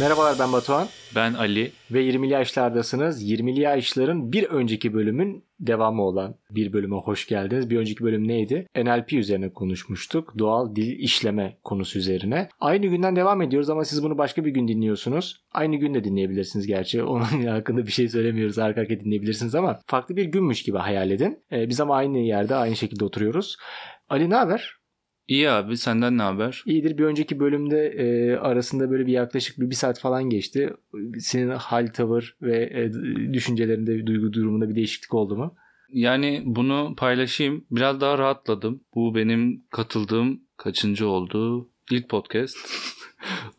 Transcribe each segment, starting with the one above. Merhabalar, ben Batuhan. Ben Ali. Ve 20'li yaşlardasınız. 20'li yaşların bir önceki bölümün devamı olan bir bölüme hoş geldiniz. Bir önceki bölüm neydi? NLP üzerine konuşmuştuk. Doğal dil işleme konusu üzerine. Aynı günden devam ediyoruz ama siz bunu başka bir gün dinliyorsunuz. Aynı günde dinleyebilirsiniz gerçi. Onun hakkında bir şey söylemiyoruz. Arka arkaya dinleyebilirsiniz ama farklı bir günmüş gibi hayal edin. Biz ama aynı yerde, aynı şekilde oturuyoruz. Ali, ne haber? İyi abi, senden ne haber? İyidir. Bir önceki bölümde arasında böyle bir yaklaşık bir saat falan geçti. Senin hal, tavır ve düşüncelerinde, duygu durumunda bir değişiklik oldu mu? Yani bunu paylaşayım. Biraz daha rahatladım. Bu benim katıldığım kaçıncı oldu? İlk podcast.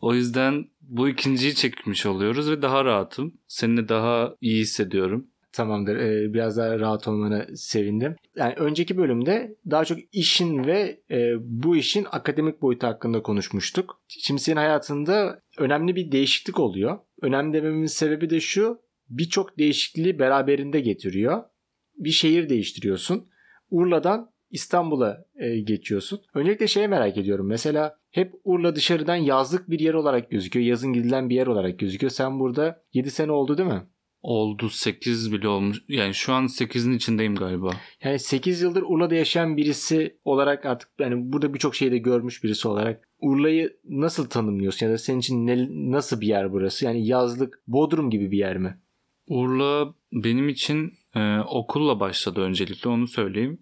O yüzden bu ikinciyi çekmiş oluyoruz ve daha rahatım. Seninle daha iyi hissediyorum. Tamamdır. Biraz daha rahat olmana sevindim. Yani önceki bölümde daha çok işin ve bu işin akademik boyutu hakkında konuşmuştuk. Şimdi senin hayatında önemli bir değişiklik oluyor. Önemli dememin sebebi de şu: birçok değişikliği beraberinde getiriyor. Bir şehir değiştiriyorsun. Urla'dan İstanbul'a geçiyorsun. Öncelikle şeyi merak ediyorum. Mesela hep Urla dışarıdan yazlık bir yer olarak gözüküyor. Yazın gidilen bir yer olarak gözüküyor. Sen burada 7 sene oldu değil mi? Oldu, 8 bile olmuş. Yani şu an 8'in içindeyim galiba. Yani 8 yıldır Urla'da yaşayan birisi olarak artık, yani burada birçok şeyi de görmüş birisi olarak Urla'yı nasıl tanımlıyorsun? Ya da senin için nasıl bir yer burası? Yani yazlık, Bodrum gibi bir yer mi? Urla benim için okulla başladı öncelikle, onu söyleyeyim.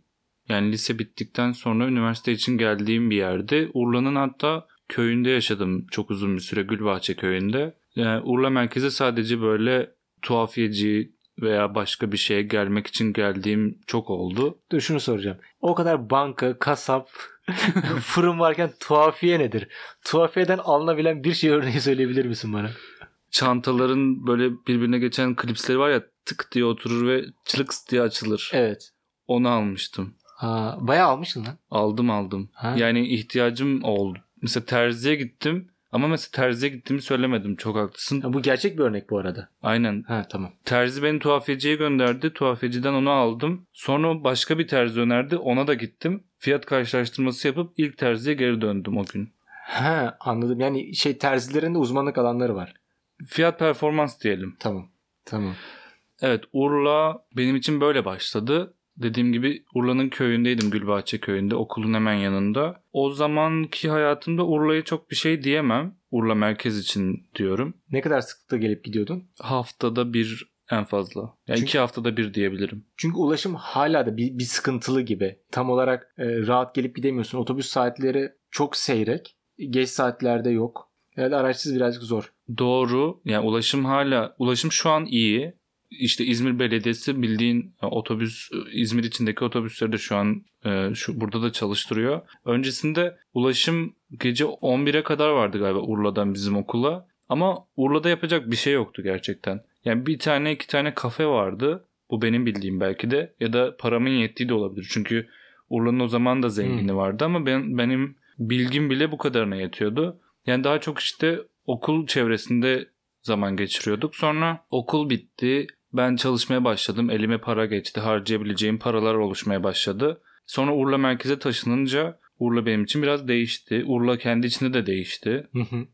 Yani lise bittikten sonra üniversite için geldiğim bir yerde. Urla'nın hatta köyünde yaşadım çok uzun bir süre, Gülbahçe köyünde. Yani Urla merkeze sadece böyle tuhafiyeci veya başka bir şeye gelmek için geldiğim çok oldu. Dur, şunu soracağım. O kadar banka, kasap, fırın varken tuhafiye nedir? Tuhafiyeden alınabilen bir şey örneği söyleyebilir misin bana? Çantaların böyle birbirine geçen klipsleri var ya, tık diye oturur ve çılıks diye açılır. Evet. Onu almıştım. Ha, bayağı almıştın lan. Aldım. Ha. Yani ihtiyacım oldu. Mesela terziye gittim. Ama mesela terziye gittiğimi söylemedim. Çok haklısın. Ha, bu gerçek bir örnek bu arada. Aynen. Ha, tamam. Terzi beni tuhafiyeciye gönderdi. Tuhafiyeciden onu aldım. Sonra başka bir terzi önerdi. Ona da gittim. Fiyat karşılaştırması yapıp ilk terziye geri döndüm o gün. Ha, anladım. Yani terzilerin de uzmanlık alanları var. Fiyat performans diyelim. Tamam. Evet, Urla benim için böyle başladı. Dediğim gibi Urla'nın köyündeydim, Gülbahçe köyünde, okulun hemen yanında. O zamanki hayatımda Urla'ya çok bir şey diyemem. Urla merkez için diyorum. Ne kadar sıklıkla gelip gidiyordun? Haftada bir en fazla. Yani çünkü, 2 haftada 1 diyebilirim. Çünkü ulaşım hala da bir sıkıntılı gibi. Tam olarak rahat gelip gidemiyorsun. Otobüs saatleri çok seyrek. Geç saatlerde yok. Yani araçsız birazcık zor. Doğru. Yani ulaşım şu an iyi. İşte İzmir Belediyesi bildiğin otobüs, İzmir içindeki otobüsleri de şu an burada da çalıştırıyor. Öncesinde ulaşım gece 11'e kadar vardı galiba Urla'dan bizim okula. Ama Urla'da yapacak bir şey yoktu gerçekten. Yani 1-2 tane kafe vardı. Bu benim bildiğim belki de, ya da paramın yettiği de olabilir. Çünkü Urla'nın o zaman da zengini vardı ama benim bilgim bile bu kadarına yetiyordu. Yani daha çok işte okul çevresinde zaman geçiriyorduk. Sonra okul bitti. Ben çalışmaya başladım. Elime para geçti. Harcayabileceğim paralar oluşmaya başladı. Sonra Urla merkeze taşınınca Urla benim için biraz değişti. Urla kendi içinde de değişti.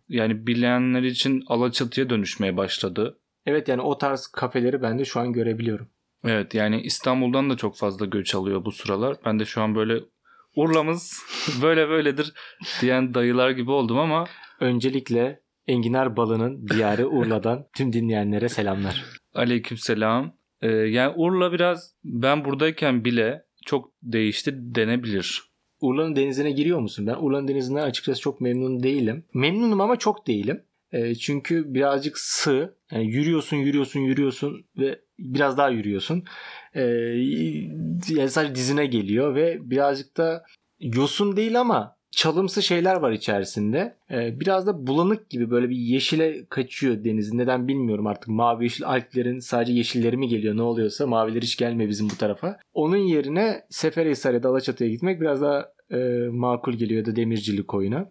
Yani bilenler için Alaçatı'ya dönüşmeye başladı. Evet, yani o tarz kafeleri ben de şu an görebiliyorum. Evet, yani İstanbul'dan da çok fazla göç alıyor bu sıralar. Ben de şu an böyle Urla'mız böyle böyledir diyen dayılar gibi oldum ama öncelikle enginar balının diyarı Urla'dan tüm dinleyenlere selamlar. Aleykümselam. Yani Urla biraz ben buradayken bile çok değişti denebilir. Urla'nın denizine giriyor musun? Ben Urla'nın denizinden açıkçası çok memnun değilim. Memnunum ama çok değilim. Çünkü birazcık sığ. Yani yürüyorsun ve biraz daha yürüyorsun. Yani sadece dizine geliyor ve birazcık da yosun değil ama çalımsı şeyler var içerisinde. Biraz da bulanık gibi, böyle bir yeşile kaçıyor deniz. Neden bilmiyorum artık. Mavi yeşil alplerin sadece yeşilleri mi geliyor, ne oluyorsa maviler hiç gelmiyor bizim bu tarafa. Onun yerine Seferihisar ya da Alaçatı'ya gitmek biraz daha makul geliyor, ya da Demircilik oyuna.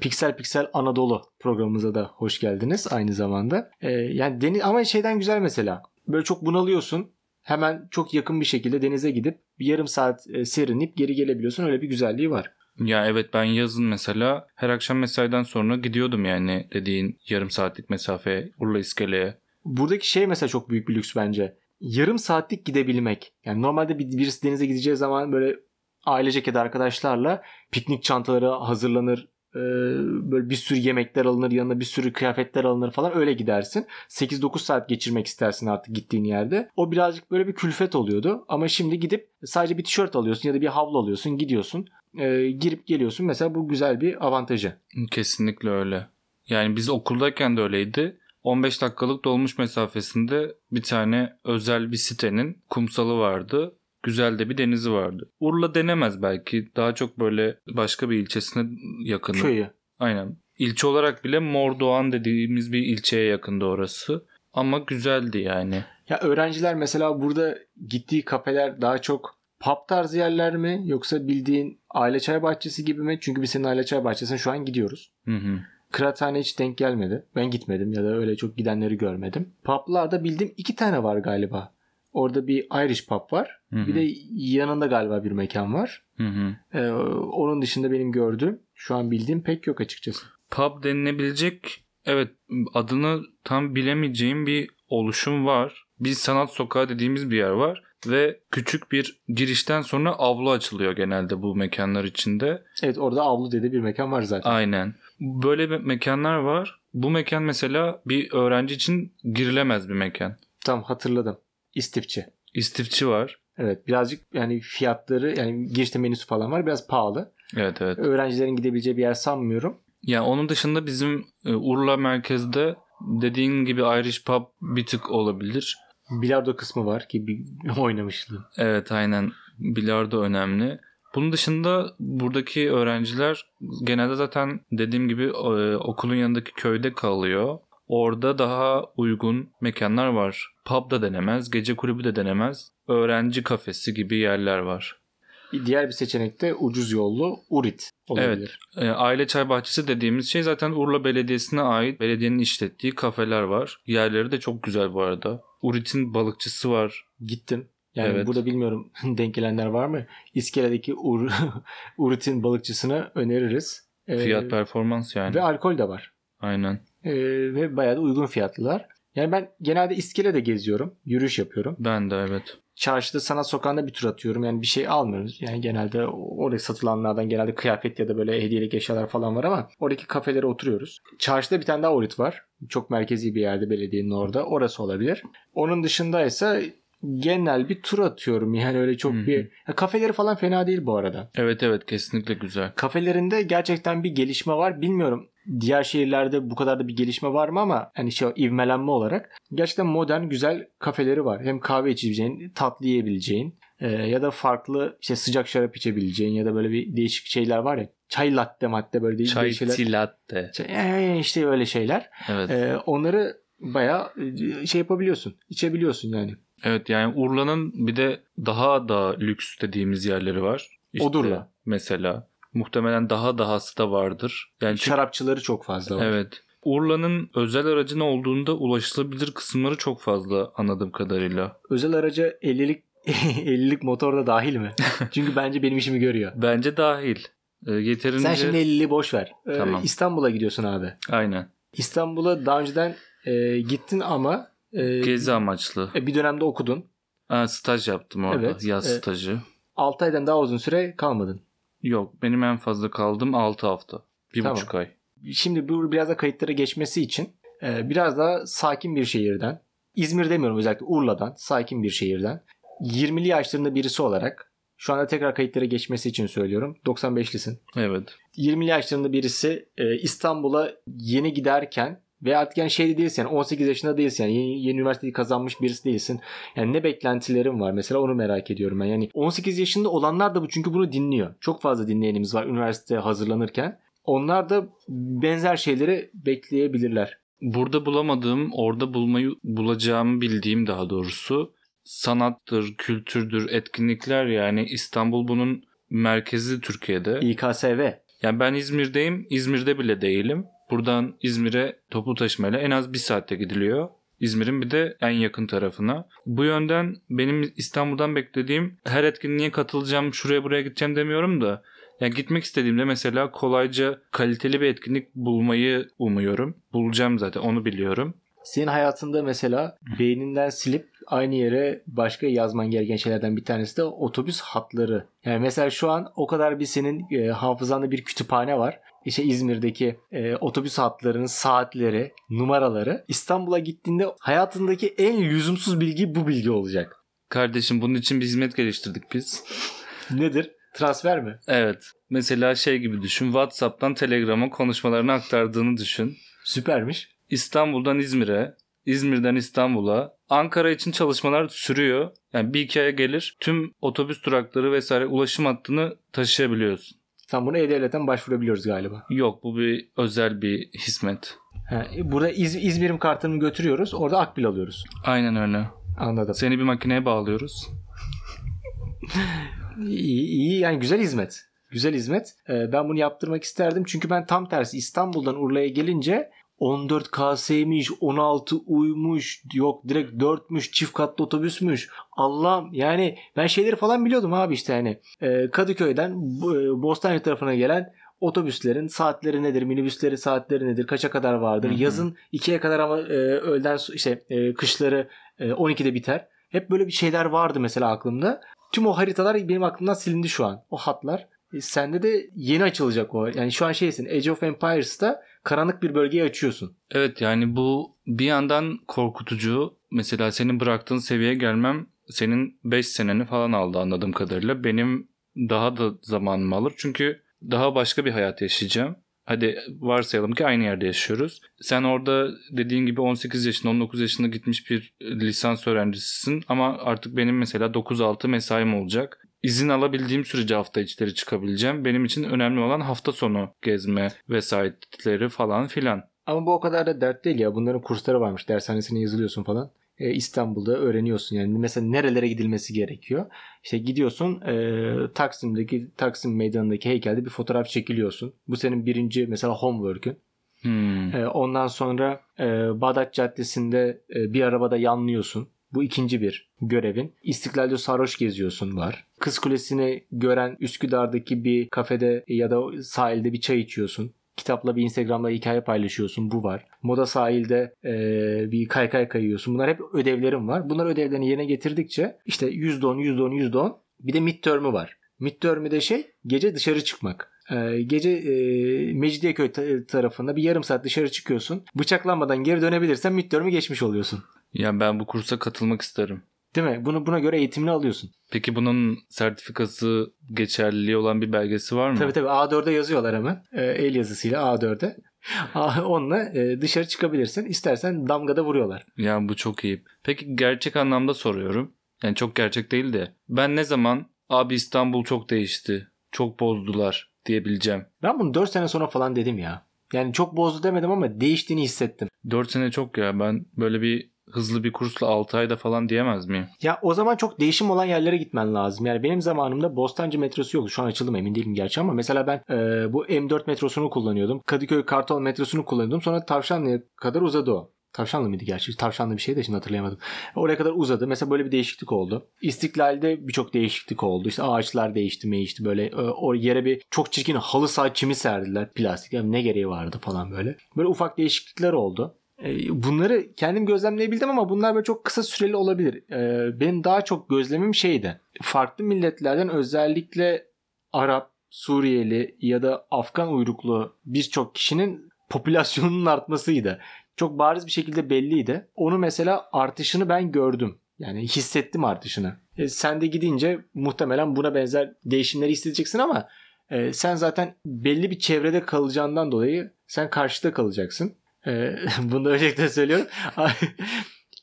Piksel Piksel Anadolu programımıza da hoş geldiniz aynı zamanda. Yani deniz ama şeyden güzel mesela. Böyle çok bunalıyorsun. Hemen çok yakın bir şekilde denize gidip bir yarım saat serinleyip geri gelebiliyorsun. Öyle bir güzelliği var. Ya evet, ben yazın mesela her akşam mesaiden sonra gidiyordum yani dediğin yarım saatlik mesafe Urla iskeleye. Buradaki şey mesela çok büyük bir lüks bence. Yarım saatlik gidebilmek. Yani normalde birisi denize gideceği zaman böyle ailecek ya da arkadaşlarla piknik çantaları hazırlanır. Böyle bir sürü yemekler alınır, yanına bir sürü kıyafetler alınır falan, öyle gidersin. 8-9 saat geçirmek istersin artık gittiğin yerde. O birazcık böyle bir külfet oluyordu. Ama şimdi gidip sadece bir tişört alıyorsun ya da bir havlu alıyorsun, gidiyorsun. Girip geliyorsun. Mesela bu güzel bir avantajı. Kesinlikle öyle. Yani biz okuldayken de öyleydi. 15 dakikalık dolmuş mesafesinde bir tane özel bir sitenin kumsalı vardı. Güzel de bir denizi vardı. Urla denemez belki. Daha çok böyle başka bir ilçesine yakın. Köyü. Aynen. İlçe olarak bile Mordoğan dediğimiz bir ilçeye yakındı orası. Ama güzeldi yani. Ya öğrenciler mesela burada gittiği kafeler daha çok pub tarzı yerler mi? Yoksa bildiğin aile çay bahçesi gibi mi? Çünkü biz senin aile çay bahçesine şu an gidiyoruz. Hı. Kıraathane hiç denk gelmedi. Ben gitmedim ya da öyle çok gidenleri görmedim. Pub'larda bildiğim 2 tane var galiba. Orada bir Irish pub var. Hı-hı. Bir de yanında galiba bir mekan var. Hı-hı. Onun dışında benim gördüğüm, şu an bildiğim pek yok açıkçası. Pub denilebilecek, evet, adını tam bilemeyeceğim bir oluşum var. Bir sanat sokağı dediğimiz bir yer var. Ve küçük bir girişten sonra avlu açılıyor genelde bu mekanlar içinde. Evet, orada avlu dediği bir mekan var zaten. Aynen. Böyle mekanlar var. Bu mekan mesela bir öğrenci için girilemez bir mekan. Tamam, hatırladım. İstifçi. İstifçi var. Evet, birazcık yani fiyatları, yani girişte menüsü falan var, biraz pahalı. Evet. Öğrencilerin gidebileceği bir yer sanmıyorum. Yani onun dışında bizim Urla merkezde dediğin gibi Irish pub bir tık olabilir. Bilardo kısmı var ki oynamıştım. Evet, aynen, bilardo önemli. Bunun dışında buradaki öğrenciler genelde zaten dediğim gibi okulun yanındaki köyde kalıyor. Orada daha uygun mekanlar var. Pub da denemez, gece kulübü de denemez. Öğrenci kafesi gibi yerler var. Diğer bir seçenek de ucuz yollu Urit olabilir. Evet, aile çay bahçesi dediğimiz şey zaten Urla Belediyesi'ne ait, belediyenin işlettiği kafeler var. Yerleri de çok güzel bu arada. Urit'in balıkçısı var. Gittim. Yani evet. Burada bilmiyorum denk gelenler var mı? İskele'deki Urit'in balıkçısını öneririz. Fiyat performans yani. Ve alkol de var. Aynen. Ve bayağı da uygun fiyatlılar. Yani ben genelde İskele'de geziyorum. Yürüyüş yapıyorum. Ben de evet. Çarşıda, sanat sokağında bir tur atıyorum. Yani bir şey almıyoruz. Yani genelde orada satılanlardan genelde kıyafet ya da böyle hediyelik eşyalar falan var ama oradaki kafelere oturuyoruz. Çarşıda bir tane daha Urit var. Çok merkezi bir yerde, belediyenin orada. Orası olabilir. Onun dışında ise genel bir tur atıyorum. Yani öyle çok bir... Ya, kafeleri falan fena değil bu arada. Evet, kesinlikle güzel. Kafelerinde gerçekten bir gelişme var. Bilmiyorum diğer şehirlerde bu kadar da bir gelişme var mı ama hani ivmelenme olarak gerçekten modern güzel kafeleri var. Hem kahve içebileceğin, tatlı yiyebileceğin ya da farklı sıcak şarap içebileceğin ya da böyle bir değişik şeyler var ya. Çay latte madde böyle değil. Çay ti latte. İşte öyle şeyler. Evet. Onları bayağı yapabiliyorsun. İçebiliyorsun yani. Evet, yani Urla'nın bir de daha lüks dediğimiz yerleri var. İşte Odurla. Mesela. Muhtemelen dahası da vardır. Yani şarapçıları çok fazla var. Evet. Urla'nın özel aracına olduğunda ulaşılabilir kısımları çok fazla anladığım kadarıyla. Özel araca 50'lik motor da dahil mi? Çünkü bence benim işimi görüyor. Bence dahil. Yeterince... Sen şimdi 50'li boş ver. Tamam. İstanbul'a gidiyorsun abi. Aynen. İstanbul'a daha önceden gittin ama... Gezi amaçlı. Bir dönemde okudun. Staj yaptım orada. Evet, yaz stajı. 6 aydan daha uzun süre kalmadın. Yok, benim en fazla kaldığım 6 hafta. 1,5 ay. Şimdi bu biraz da kayıtlara geçmesi için biraz daha sakin bir şehirden, İzmir demiyorum, özellikle Urla'dan, sakin bir şehirden 20'li yaşlarında birisi olarak, şu anda tekrar kayıtlara geçmesi için söylüyorum, 95'lisin. Evet. 20'li yaşlarında birisi İstanbul'a yeni giderken ve artık yani değilsin, yani 18 yaşında değilsin, yani yeni üniversiteyi kazanmış birisi değilsin. Yani ne beklentilerin var mesela, onu merak ediyorum ben. Yani 18 yaşında olanlar da bu, çünkü bunu dinliyor. Çok fazla dinleyenimiz var üniversiteye hazırlanırken. Onlar da benzer şeyleri bekleyebilirler. Burada bulamadığım, orada bulacağımı bildiğim, daha doğrusu sanattır, kültürdür, etkinlikler, yani İstanbul bunun merkezi Türkiye'de. İKSV. Yani ben İzmir'deyim, İzmir'de bile değilim. Buradan İzmir'e toplu taşımayla en az bir saatte gidiliyor. İzmir'in bir de en yakın tarafına. Bu yönden benim İstanbul'dan beklediğim, her etkinliğe katılacağım, şuraya buraya gideceğim demiyorum da Yani gitmek istediğimde mesela kolayca kaliteli bir etkinlik bulmayı umuyorum. Bulacağım zaten, onu biliyorum. Senin hayatında mesela beyninden silip aynı yere başka yazman gereken şeylerden bir tanesi de otobüs hatları. Yani mesela şu an o kadar bir senin hafızanda bir kütüphane var. İşte İzmir'deki otobüs hatlarının saatleri, numaraları. İstanbul'a gittiğinde hayatındaki en lüzumsuz bilgi bu bilgi olacak. Kardeşim bunun için bir hizmet geliştirdik biz. Nedir? Transfer mi? Evet. Mesela şey gibi düşün. WhatsApp'tan Telegram'a konuşmalarını aktardığını düşün. Süpermiş. İstanbul'dan İzmir'e, İzmir'den İstanbul'a, Ankara için çalışmalar sürüyor. Yani bir iki aya gelir. Tüm otobüs durakları vesaire ulaşım hattını taşıyabiliyorsun. Tam bunu E-Devlet'ten başvurabiliyoruz galiba. Yok, bu bir özel bir hizmet. Burada İzmir'im kartını götürüyoruz. Orada akbil alıyoruz. Aynen öyle. Anladım. Seni bir makineye bağlıyoruz. İyi yani, güzel hizmet. Güzel hizmet. Ben bunu yaptırmak isterdim. Çünkü ben tam tersi İstanbul'dan Urla'ya gelince 14 KS'ymiş, 16 uymuş, yok direkt 4'müş, çift katlı otobüsmüş. Allah'ım, yani ben şeyleri falan biliyordum abi, işte hani Kadıköy'den Bostancı tarafına gelen otobüslerin saatleri nedir, minibüslerin saatleri nedir, kaça kadar vardır, yazın 2'ye kadar ama öğleden işte kışları 12'de biter. Hep böyle bir şeyler vardı mesela aklımda. Tüm o haritalar benim aklımdan silindi şu an, o hatlar. Sende de yeni açılacak o. Yani şu an şeysin, Age of Empires'ta karanlık bir bölgeyi açıyorsun. Evet, yani bu bir yandan korkutucu. Mesela senin bıraktığın seviyeye gelmem senin 5 seneni falan aldı anladığım kadarıyla. Benim daha da zamanımı alır. Çünkü daha başka bir hayat yaşayacağım. Hadi varsayalım ki aynı yerde yaşıyoruz. Sen orada dediğin gibi 18 yaşında, 19 yaşında gitmiş bir lisans öğrencisisin. Ama artık benim mesela 9-6 mesaim olacak. İzin alabildiğim sürece hafta içleri çıkabileceğim. Benim için önemli olan hafta sonu gezme vesaireleri falan filan. Ama bu o kadar da dert değil ya. Bunların kursları varmış. Dershanesine yazılıyorsun falan. İstanbul'da öğreniyorsun. Yani mesela nerelere gidilmesi gerekiyor. İşte gidiyorsun Taksim meydanındaki heykelde bir fotoğraf çekiliyorsun. Bu senin birinci mesela homework'ün. Ondan sonra Bağdat Caddesi'nde bir arabada yanlıyorsun. Bu ikinci bir görevin. İstiklal'de sarhoş geziyorsun var. Kız Kulesi'ni gören Üsküdar'daki bir kafede ya da sahilde bir çay içiyorsun. Kitapla bir Instagram'da hikaye paylaşıyorsun. Bu var. Moda sahilde bir kaykay kayıyorsun. Bunlar hep ödevlerim var. Bunlar ödevlerini yerine getirdikçe işte %10. Bir de midterm'ü var. Midterm'ü de gece dışarı çıkmak. Gece Mecidiyeköy tarafında bir yarım saat dışarı çıkıyorsun. Bıçaklanmadan geri dönebilirsen midterm'ü geçmiş oluyorsun. Yani ben bu kursa katılmak isterim. Değil mi? Buna göre eğitimini alıyorsun. Peki bunun sertifikası, geçerliliği olan bir belgesi var mı? Tabii A4'e yazıyorlar hemen. El yazısıyla A4'e. Onunla dışarı çıkabilirsin. İstersen damgada vuruyorlar. Yani bu çok iyi. Peki gerçek anlamda soruyorum. Yani çok gerçek değil de. Ben ne zaman abi İstanbul çok değişti, çok bozdular diyebileceğim? Ben bunu 4 sene sonra falan dedim ya. Yani çok bozdu demedim ama değiştiğini hissettim. 4 sene çok ya. Ben böyle bir hızlı bir kursla 6 ayda falan diyemez miyim? Ya o zaman çok değişim olan yerlere gitmen lazım. Yani benim zamanımda Bostancı metrosu yoktu. Şu an açıldım, emin değilim gerçi, ama mesela ben bu M4 metrosunu kullanıyordum. Kadıköy Kartal metrosunu kullanıyordum. Sonra Tavşanlı'ya kadar uzadı o. Tavşanlı mıydı gerçi? Tavşanlı bir şey de şimdi hatırlayamadım. Oraya kadar uzadı. Mesela böyle bir değişiklik oldu. İstiklal'de birçok değişiklik oldu. İşte ağaçlar değişti. Böyle o yere bir çok çirkin halı saha çimi serdiler. Plastik. Yani ne gereği vardı falan böyle. Böyle ufak değişiklikler oldu. Bunları kendim gözlemleyebildim ama bunlar böyle çok kısa süreli olabilir. Benim daha çok gözlemim şeydi. Farklı milletlerden, özellikle Arap, Suriyeli ya da Afgan uyruklu birçok kişinin popülasyonunun artmasıydı. Çok bariz bir şekilde belliydi. Onu mesela artışını ben gördüm. Yani hissettim artışını. Sen de gidince muhtemelen buna benzer değişimleri hissedeceksin ama sen zaten belli bir çevrede kalacağından dolayı sen karşıda kalacaksın. Bunu da özellikle söylüyorum.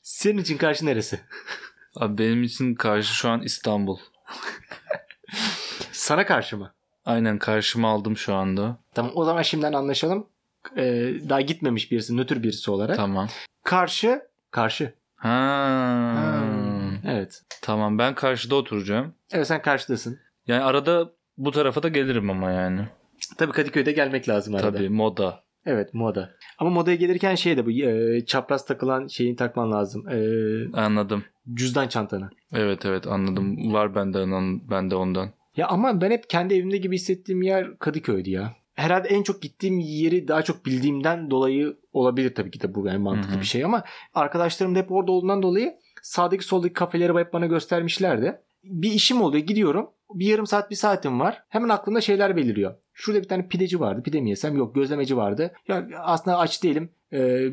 Senin için karşı neresi? Abi benim için karşı şu an İstanbul. Sana karşı mı? Aynen, karşıma aldım şu anda. Tamam, o zaman şimdiden anlaşalım. Daha gitmemiş birisi, nötr birisi olarak. Tamam. Karşı. Ha. Evet. Tamam, ben karşıda oturacağım. Evet, sen karşıdasın. Yani arada bu tarafa da gelirim ama yani. Tabii Kadıköy'de gelmek lazım arada. Tabii Moda. Evet, Moda. Ama Moda'ya gelirken bu çapraz takılan şeyini takman lazım. Anladım. Cüzdan çantanı. Evet anladım. Var bende ondan. Ya ama ben hep kendi evimde gibi hissettiğim yer Kadıköy'dü ya. Herhalde en çok gittiğim yeri daha çok bildiğimden dolayı olabilir tabii ki de bu yani mantıklı bir şey ama arkadaşlarım da hep orada olduğundan dolayı sağdaki soldaki kafeleri hep bana göstermişlerdi. Bir işim oluyor, gidiyorum. Bir yarım saat, bir saatim var. Hemen aklımda şeyler beliriyor. Şurada bir tane pideci vardı. Pide mi yesem? Yok, gözlemeci vardı. Ya aslında aç değilim.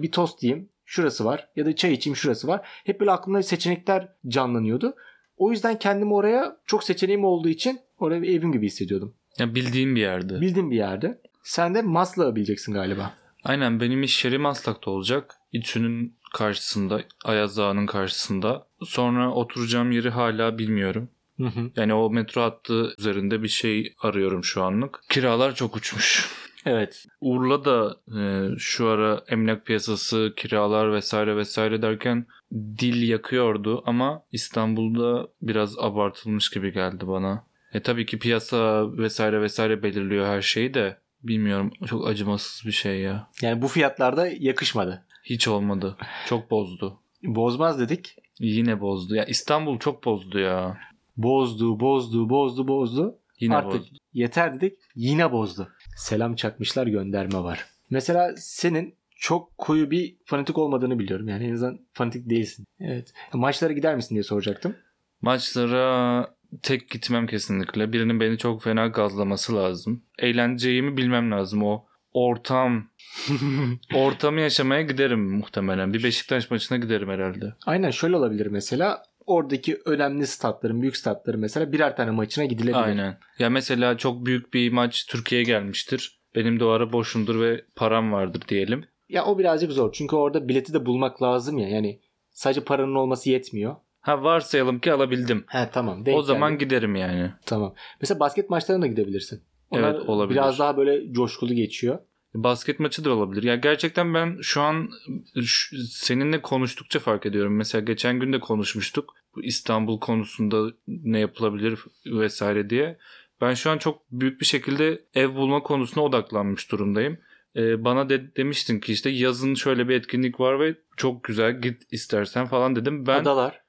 Bir tost yiyeyim. Şurası var. Ya da çay içeyim. Şurası var. Hep böyle aklımda seçenekler canlanıyordu. O yüzden kendimi oraya çok seçeneğim olduğu için oraya evim gibi hissediyordum. Ya bildiğim bir yerde. Bildiğim bir yerde. Sen de Maslak'ı bileceksin galiba. Aynen, benim iş yeri Maslak'ta olacak. İTÜ'nün karşısında, Ayaz Ağa'nın karşısında. Sonra oturacağım yeri hala bilmiyorum. Yani o metro hattı üzerinde bir şey arıyorum şu anlık. Kiralar çok uçmuş. Evet. Urla'da şu ara emlak piyasası, kiralar vesaire vesaire derken dil yakıyordu ama İstanbul'da biraz abartılmış gibi geldi bana. Tabii ki piyasa vesaire vesaire belirliyor her şeyi de bilmiyorum, çok acımasız bir şey ya. Yani bu fiyatlarda yakışmadı. Hiç olmadı. Çok bozdu. Bozmaz dedik. Yine bozdu. Ya İstanbul çok bozdu ya. Bozdu. Yine artık bozdu. Yeter dedik. Yine bozdu. Selam çakmışlar, gönderme var. Mesela senin çok koyu bir fanatik olmadığını biliyorum. Yani en azından fanatik değilsin. Evet. Maçlara gider misin diye soracaktım. Maçlara tek gitmem kesinlikle. Birinin beni çok fena gazlaması lazım. Eğleneceğimi bilmem lazım. O ortamı yaşamaya giderim muhtemelen. Bir Beşiktaş maçına giderim herhalde. Aynen, şöyle olabilir mesela. Oradaki önemli statların, büyük statların mesela birer tane maçına gidilebilir. Aynen. Ya mesela çok büyük bir maç Türkiye'ye gelmiştir. Benim de o ara boşumdur ve param vardır diyelim. Ya o birazcık zor. Çünkü orada bileti de bulmak lazım ya. Yani sadece paranın olması yetmiyor. Ha, varsayalım ki alabildim. Ha tamam. O zaman yani giderim yani. Tamam. Mesela basket maçlarına da gidebilirsin. Onlar evet, olabilir. Biraz daha böyle coşkulu geçiyor. Basket maçı da olabilir. Ya gerçekten ben şu an seninle konuştukça fark ediyorum. Mesela geçen gün de konuşmuştuk. İstanbul konusunda ne yapılabilir vesaire diye. Ben şu an çok büyük bir şekilde ev bulma konusuna odaklanmış durumdayım. Bana demiştin ki işte yazın şöyle bir etkinlik var ve çok güzel, git istersen falan dedim. Ben Adalar.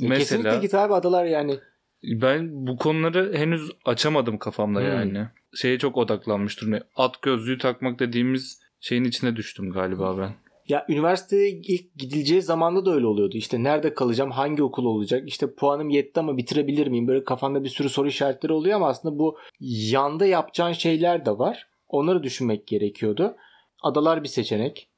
Mesela, kesinlikle git abi, Adalar yani. Ben bu konuları henüz açamadım kafamda yani. Şeye çok odaklanmış durumdayım. At gözlüğü takmak dediğimiz şeyin içine düştüm galiba ben. Ya üniversiteye ilk gidileceği zamanda da öyle oluyordu. İşte nerede kalacağım, hangi okul olacak, işte puanım yetti ama bitirebilir miyim? Böyle kafanda bir sürü soru işaretleri oluyor ama aslında bu yanda yapacağın şeyler de var. Onları düşünmek gerekiyordu. Adalar bir seçenek.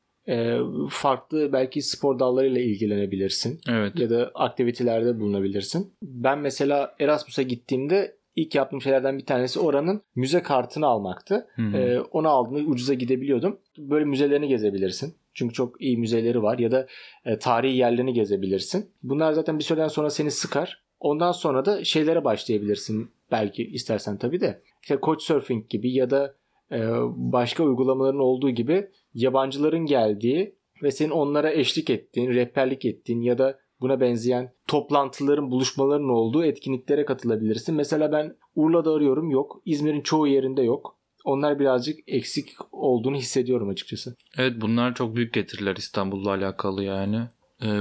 Farklı belki spor dallarıyla ilgilenebilirsin. Evet. Ya da aktivitelerde bulunabilirsin. Ben mesela Erasmus'a gittiğimde ilk yaptığım şeylerden bir tanesi oranın müze kartını almaktı. Onu aldığımda ucuza gidebiliyordum. Böyle müzelerini gezebilirsin. Çünkü çok iyi müzeleri var. Ya da tarihi yerlerini gezebilirsin. Bunlar zaten bir süreden sonra seni sıkar. Ondan sonra da şeylere başlayabilirsin. Belki istersen tabii de. İşte Couch surfing gibi ya da başka uygulamaların olduğu gibi yabancıların geldiği ve senin onlara eşlik ettiğin, rehberlik ettiğin ya da buna benzeyen toplantıların, buluşmaların olduğu etkinliklere katılabilirsin. Mesela ben Urla'da arıyorum, yok. İzmir'in çoğu yerinde yok. Onlar birazcık eksik olduğunu hissediyorum açıkçası. Evet, bunlar çok büyük getiriler İstanbul'la alakalı yani.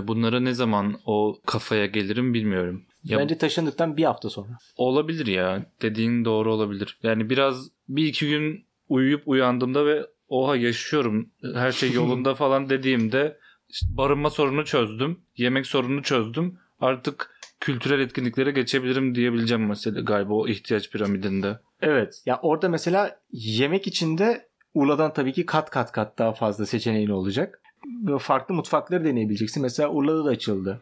Bunlara ne zaman o kafaya gelirim bilmiyorum. Ya, bence taşındıktan bir hafta sonra. Olabilir ya. Dediğin doğru olabilir. Yani biraz bir iki gün uyuyup uyandığımda ve oha yaşıyorum, her şey yolunda falan dediğimde işte barınma sorunu çözdüm, yemek sorunu çözdüm. Artık kültürel etkinliklere geçebilirim diyebileceğim mesela galiba o ihtiyaç piramidinde. Evet. Ya orada mesela yemek içinde Urla'dan tabii ki kat daha fazla seçeneğin olacak. Böyle farklı mutfakları deneyebileceksin. Mesela Urla'da da açıldı.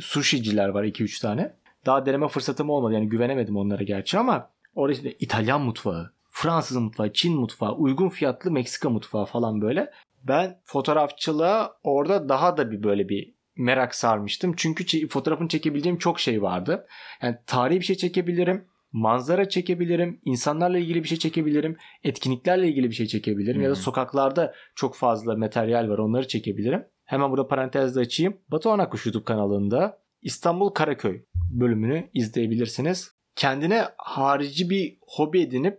Sushiciler var 2-3 tane. Daha deneme fırsatım olmadı. Yani güvenemedim onlara gerçi ama orada işte İtalyan mutfağı, Fransız mutfağı, Çin mutfağı, uygun fiyatlı Meksika mutfağı falan böyle. Ben fotoğrafçılığa orada daha da bir merak sarmıştım. Çünkü fotoğrafını çekebileceğim çok şey vardı. Yani tarihi bir şey çekebilirim, manzara çekebilirim, insanlarla ilgili bir şey çekebilirim, etkinliklerle ilgili bir şey çekebilirim. Ya da sokaklarda çok fazla materyal var, onları çekebilirim. Hemen burada parantezle açayım. Batuhan Akkuş YouTube kanalında İstanbul Karaköy bölümünü izleyebilirsiniz. Kendine harici bir hobi edinip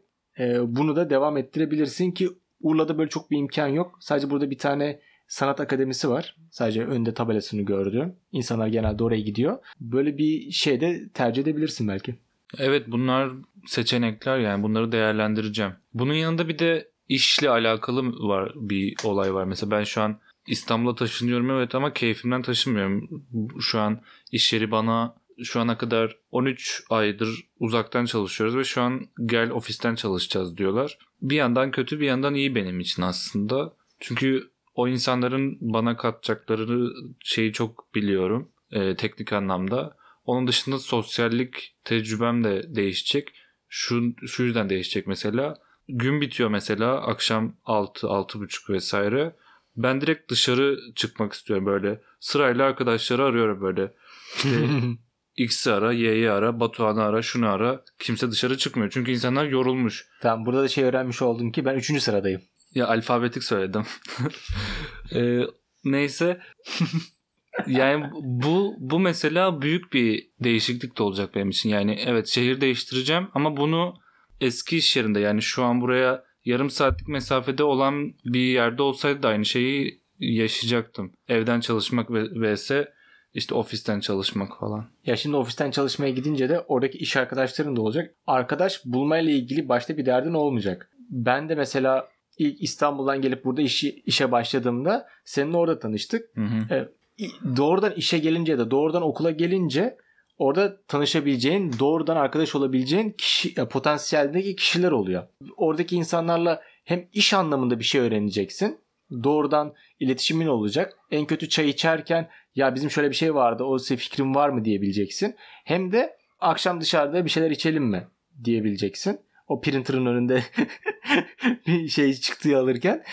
bunu da devam ettirebilirsin ki Urla'da böyle çok bir imkan yok. Sadece burada bir tane Sanat Akademisi var. Sadece önde tabelasını gördüm. İnsanlar genelde oraya gidiyor. Böyle bir şey de tercih edebilirsin belki. Evet, bunlar seçenekler, yani bunları değerlendireceğim. Bunun yanında bir de işle alakalı var, bir olay var. Mesela ben şu an İstanbul'a taşınıyorum, evet, ama keyfimden taşınmıyorum. Şu an iş yeri bana, şu ana kadar 13 aydır uzaktan çalışıyoruz ve şu an gel ofisten çalışacağız diyorlar. Bir yandan kötü, bir yandan iyi benim için aslında. Çünkü o insanların bana katacakları şeyi çok biliyorum teknik anlamda. Onun dışında sosyallik tecrübem de değişecek. Şu yüzden değişecek mesela. Gün bitiyor mesela akşam 6, 6.30 vesaire. Ben direkt dışarı çıkmak istiyorum böyle. Sırayla arkadaşları arıyorum böyle. İşte X'i ara, Y'yi ara, Batuhan'ı ara, şunu ara. Kimse dışarı çıkmıyor. Çünkü insanlar yorulmuş. Tamam, burada da şey öğrenmiş oldum ki ben 3. sıradayım. Ya alfabetik söyledim. Neyse. Yani bu mesela büyük bir değişiklik de olacak benim için. Yani evet, şehir değiştireceğim ama bunu eski iş yerinde, yani şu an buraya yarım saatlik mesafede olan bir yerde olsaydı da aynı şeyi yaşayacaktım. Evden çalışmak vs işte ofisten çalışmak falan. Ya şimdi ofisten çalışmaya gidince de oradaki iş arkadaşların da olacak. Arkadaş bulmayla ilgili başta bir derdin olmayacak. Ben de mesela ilk İstanbul'dan gelip burada işe başladığımda seninle orada tanıştık. Hı hı. Doğrudan işe gelince de doğrudan okula gelince orada tanışabileceğin, doğrudan arkadaş olabileceğin potansiyeldeki kişiler oluyor. Oradaki insanlarla hem iş anlamında bir şey öğreneceksin. Doğrudan iletişimin olacak. En kötü çay içerken ya bizim şöyle bir şey vardı, o size fikrin var mı diyebileceksin. Hem de akşam dışarıda bir şeyler içelim mi diyebileceksin. O printer'ın önünde bir şey çıktığı alırken.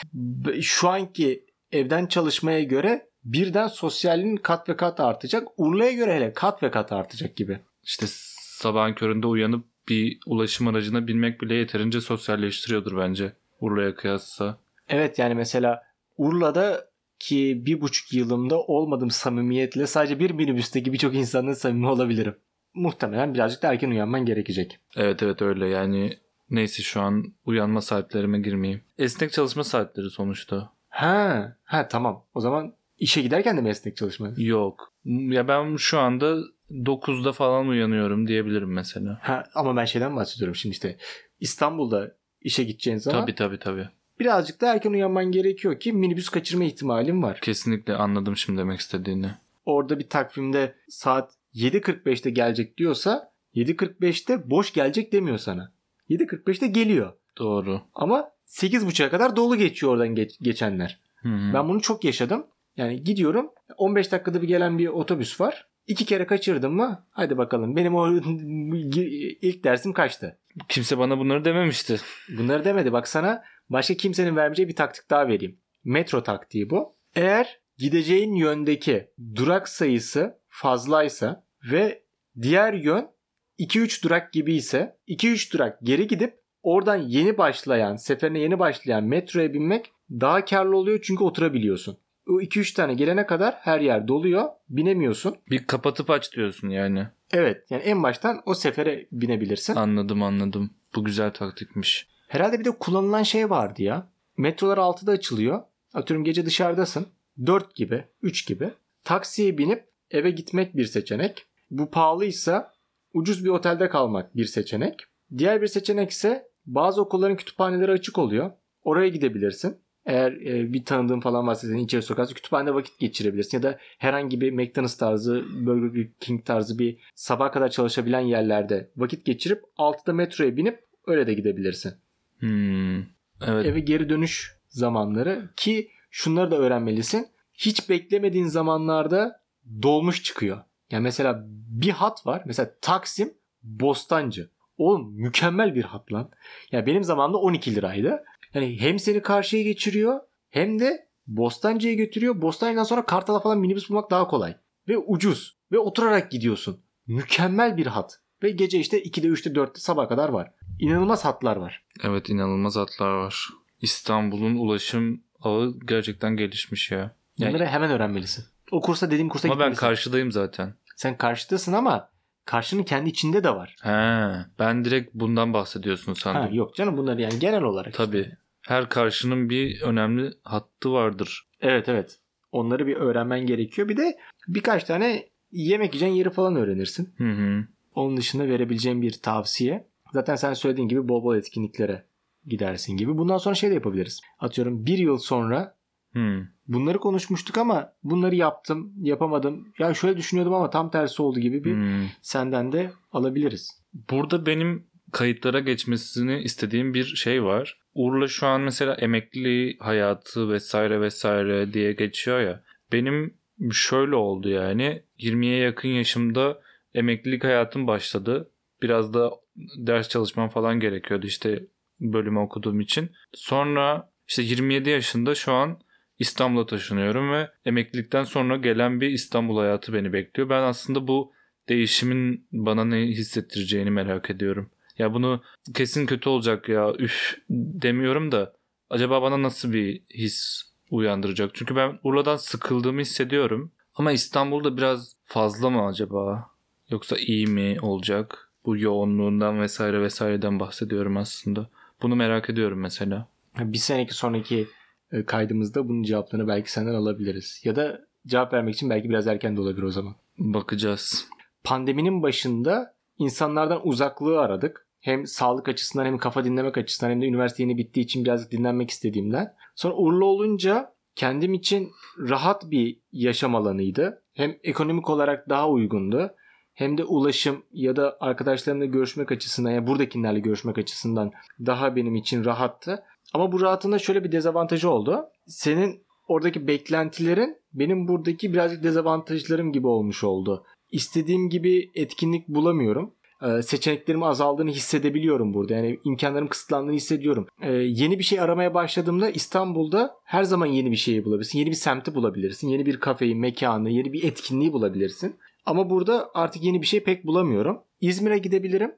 Şu anki evden çalışmaya göre birden sosyalliğin kat ve kat artacak. Urla'ya göre hele kat ve kat artacak gibi. İşte sabahın köründe uyanıp bir ulaşım aracına binmek bile yeterince sosyalleştiriyordur bence Urla'ya kıyasla. Evet, yani mesela Urla'da ki 1,5 yılımda olmadığım samimiyetle sadece bir minibüsteki birçok insanla samimi olabilirim. Muhtemelen birazcık da erken uyanman gerekecek. Evet öyle yani. Neyse, şu an uyanma saatlerime girmeyeyim. Esnek çalışma saatleri sonuçta. Ha tamam, o zaman İşe giderken de mi esnek çalışma? Yok. Ya ben şu anda 9'da falan uyanıyorum diyebilirim mesela. Ha, ama ben şeyden bahsediyorum şimdi, işte İstanbul'da işe gideceğin zaman. Tabii. Birazcık da erken uyanman gerekiyor ki minibüs kaçırma ihtimalin var. Kesinlikle, anladım şimdi demek istediğini. Orada bir takvimde saat 7.45'te gelecek diyorsa 7.45'te boş gelecek demiyor sana. 7.45'te geliyor. Doğru. Ama 8.30'a kadar dolu geçiyor oradan geçenler. Hı-hı. Ben bunu çok yaşadım. Yani gidiyorum, 15 dakikada bir gelen bir otobüs var. 2 kere kaçırdım mı? Hadi bakalım, benim o ilk dersim kaçtı. Kimse bana bunları dememişti. Bunları demedi. Bak, sana başka kimsenin vermeyeceği bir taktik daha vereyim. Metro taktiği bu. Eğer gideceğin yöndeki durak sayısı fazlaysa ve diğer yön 2-3 durak gibiyse, 2-3 durak geri gidip oradan seferine yeni başlayan metroya binmek daha karlı oluyor çünkü oturabiliyorsun. O 2-3 tane gelene kadar her yer doluyor. Binemiyorsun. Bir kapatıp aç diyorsun yani. Evet. Yani en baştan o sefere binebilirsin. Anladım. Bu güzel taktikmiş. Herhalde bir de kullanılan şey vardı ya. Metrolar 6'da açılıyor. Atıyorum gece dışarıdasın. 4 gibi, 3 gibi. Taksiye binip eve gitmek bir seçenek. Bu pahalıysa ucuz bir otelde kalmak bir seçenek. Diğer bir seçenek ise bazı okulların kütüphaneleri açık oluyor. Oraya gidebilirsin. Eğer bir tanıdığın falan varsa senin içeri sokarsa kütüphanede vakit geçirebilirsin. Ya da herhangi bir McDonald's tarzı, Burger King tarzı bir sabaha kadar çalışabilen yerlerde vakit geçirip 6'da metroya binip öyle de gidebilirsin. Evet. Eve geri dönüş zamanları ki şunları da öğrenmelisin. Hiç beklemediğin zamanlarda dolmuş çıkıyor. Yani mesela bir hat var. Mesela Taksim Bostancı. Oğlum mükemmel bir hat lan. Yani benim zamanımda 12 liraydı. Yani hem seni karşıya geçiriyor hem de Bostancı'ya götürüyor. Bostancı'dan sonra Kartal'a falan minibüs bulmak daha kolay. Ve ucuz. Ve oturarak gidiyorsun. Mükemmel bir hat. Ve gece işte 2'de 3'te 4'te sabaha kadar var. İnanılmaz hatlar var. Evet, inanılmaz hatlar var. İstanbul'un ulaşım ağı gerçekten gelişmiş ya. Bunları hemen öğrenmelisin. O kursa, dediğim kursa gitmelisin. Ama ben karşıdayım zaten. Sen karşıdasın ama karşının kendi içinde de var. He, ben direkt bundan bahsediyorsun sandım. Ha, yok canım, bunlar yani genel olarak. Tabii. İşte. Her karşının bir önemli hattı vardır. Evet. Onları bir öğrenmen gerekiyor. Bir de birkaç tane yemek yiyeceğin yeri falan öğrenirsin. Hı hı. Onun dışında verebileceğim bir tavsiye. Zaten sen söylediğin gibi bol bol etkinliklere gidersin gibi. Bundan sonra şey de yapabiliriz. Atıyorum bir yıl sonra bunları konuşmuştuk ama bunları yaptım, yapamadım. Ya şöyle düşünüyordum ama tam tersi oldu gibi bir senden de alabiliriz. Burada benim kayıtlara geçmesini istediğim bir şey var. Urla şu an mesela emekli hayatı vesaire vesaire diye geçiyor ya. Benim şöyle oldu yani 20'ye yakın yaşımda emeklilik hayatım başladı. Biraz da ders çalışmam falan gerekiyordu işte bölümü okuduğum için. Sonra işte 27 yaşında şu an İstanbul'a taşınıyorum ve emeklilikten sonra gelen bir İstanbul hayatı beni bekliyor. Ben aslında bu değişimin bana ne hissettireceğini merak ediyorum. Ya bunu kesin kötü olacak ya üf demiyorum da acaba bana nasıl bir his uyandıracak? Çünkü ben Urla'dan sıkıldığımı hissediyorum. Ama İstanbul'da biraz fazla mı acaba? Yoksa iyi mi olacak? Bu yoğunluğundan vesaire vesaireden bahsediyorum aslında. Bunu merak ediyorum mesela. Bir sonraki kaydımızda bunun cevaplarını belki senden alabiliriz. Ya da cevap vermek için belki biraz erken de olabilir o zaman. Bakacağız. Pandeminin başında insanlardan uzaklığı aradık. Hem sağlık açısından hem kafa dinlemek açısından hem de üniversite yeni bittiği için birazcık dinlenmek istediğimden. Sonra Urla olunca kendim için rahat bir yaşam alanıydı. Hem ekonomik olarak daha uygundu. Hem de ulaşım ya da arkadaşlarımla görüşmek açısından yani buradakilerle görüşmek açısından daha benim için rahattı. Ama bu rahatında şöyle bir dezavantajı oldu. Senin oradaki beklentilerin benim buradaki birazcık dezavantajlarım gibi olmuş oldu. İstediğim gibi etkinlik bulamıyorum. Seçeneklerim azaldığını hissedebiliyorum burada. Yani imkanlarım kısıtlandığını hissediyorum. Yeni bir şey aramaya başladığımda İstanbul'da her zaman yeni bir şeyi bulabilirsin. Yeni bir semti bulabilirsin. Yeni bir kafeyi, mekanı, yeni bir etkinliği bulabilirsin. Ama burada artık yeni bir şey pek bulamıyorum. İzmir'e gidebilirim.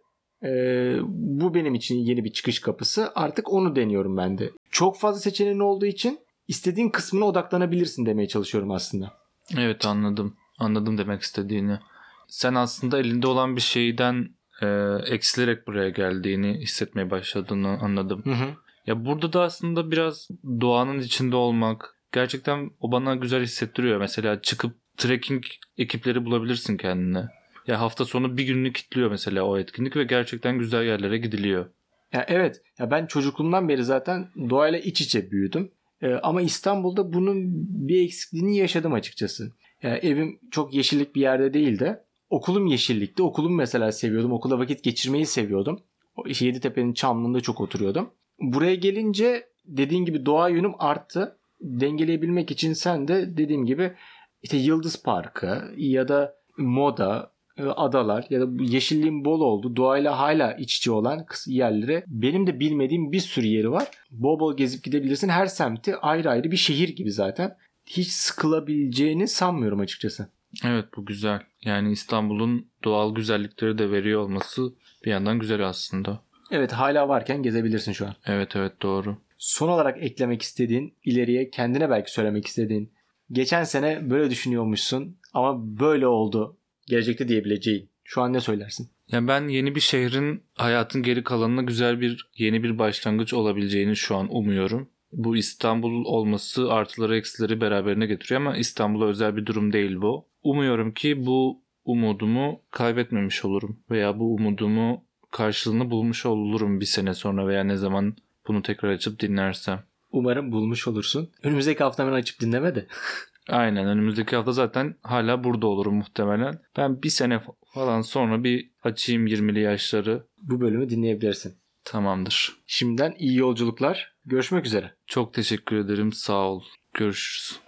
Bu benim için yeni bir çıkış kapısı. Artık onu deniyorum ben de. Çok fazla seçeneğin olduğu için istediğin kısmına odaklanabilirsin demeye çalışıyorum aslında. Evet anladım. Anladım demek istediğini. Sen aslında elinde olan bir şeyden eksilerek buraya geldiğini hissetmeye başladığını anladım. Hı hı. Ya burada da aslında biraz doğanın içinde olmak gerçekten o bana güzel hissettiriyor. Mesela çıkıp trekking ekipleri bulabilirsin kendine. Ya hafta sonu bir gününü kitliyor mesela o etkinlik ve gerçekten güzel yerlere gidiliyor. Ya evet. Ya ben çocukluğumdan beri zaten doğayla iç içe büyüdüm. Ama İstanbul'da bunun bir eksikliğini yaşadım açıkçası. Ya evim çok yeşillik bir yerde değildi. Okulum yeşillikti. Okulumu mesela seviyordum. Okula vakit geçirmeyi seviyordum. Yeditepe'nin Çamlı'nda çok oturuyordum. Buraya gelince dediğin gibi doğa yönüm arttı. Dengeleyebilmek için sen de dediğim gibi işte Yıldız Parkı ya da Moda, Adalar ya da yeşilliğin bol olduğu, doğayla hala iç içe olan yerlere benim de bilmediğim bir sürü yeri var. Bol bol gezip gidebilirsin. Her semti ayrı ayrı bir şehir gibi zaten. Hiç sıkılabileceğini sanmıyorum açıkçası. Evet bu güzel. Yani İstanbul'un doğal güzellikleri de veriyor olması bir yandan güzel aslında. Evet hala varken gezebilirsin şu an. Evet evet doğru. Son olarak eklemek istediğin, ileriye kendine belki söylemek istediğin, geçen sene böyle düşünüyormuşsun ama böyle oldu gelecekte diyebileceğin. Şu an ne söylersin? Ya ben yeni bir şehrin hayatın geri kalanına güzel bir yeni bir başlangıç olabileceğini şu an umuyorum. Bu İstanbul olması artıları eksileri beraberine getiriyor ama İstanbul'a özel bir durum değil bu. Umuyorum ki bu umudumu kaybetmemiş olurum veya bu umudumu karşılığını bulmuş olurum bir sene sonra veya ne zaman bunu tekrar açıp dinlersem. Umarım bulmuş olursun. Önümüzdeki hafta ben açıp dinleme de. Aynen önümüzdeki hafta zaten hala burada olurum muhtemelen. Ben bir sene falan sonra bir açayım 20'li yaşları. Bu bölümü dinleyebilirsin. Tamamdır. Şimdiden iyi yolculuklar. Görüşmek üzere. Çok teşekkür ederim. Sağ ol. Görüşürüz.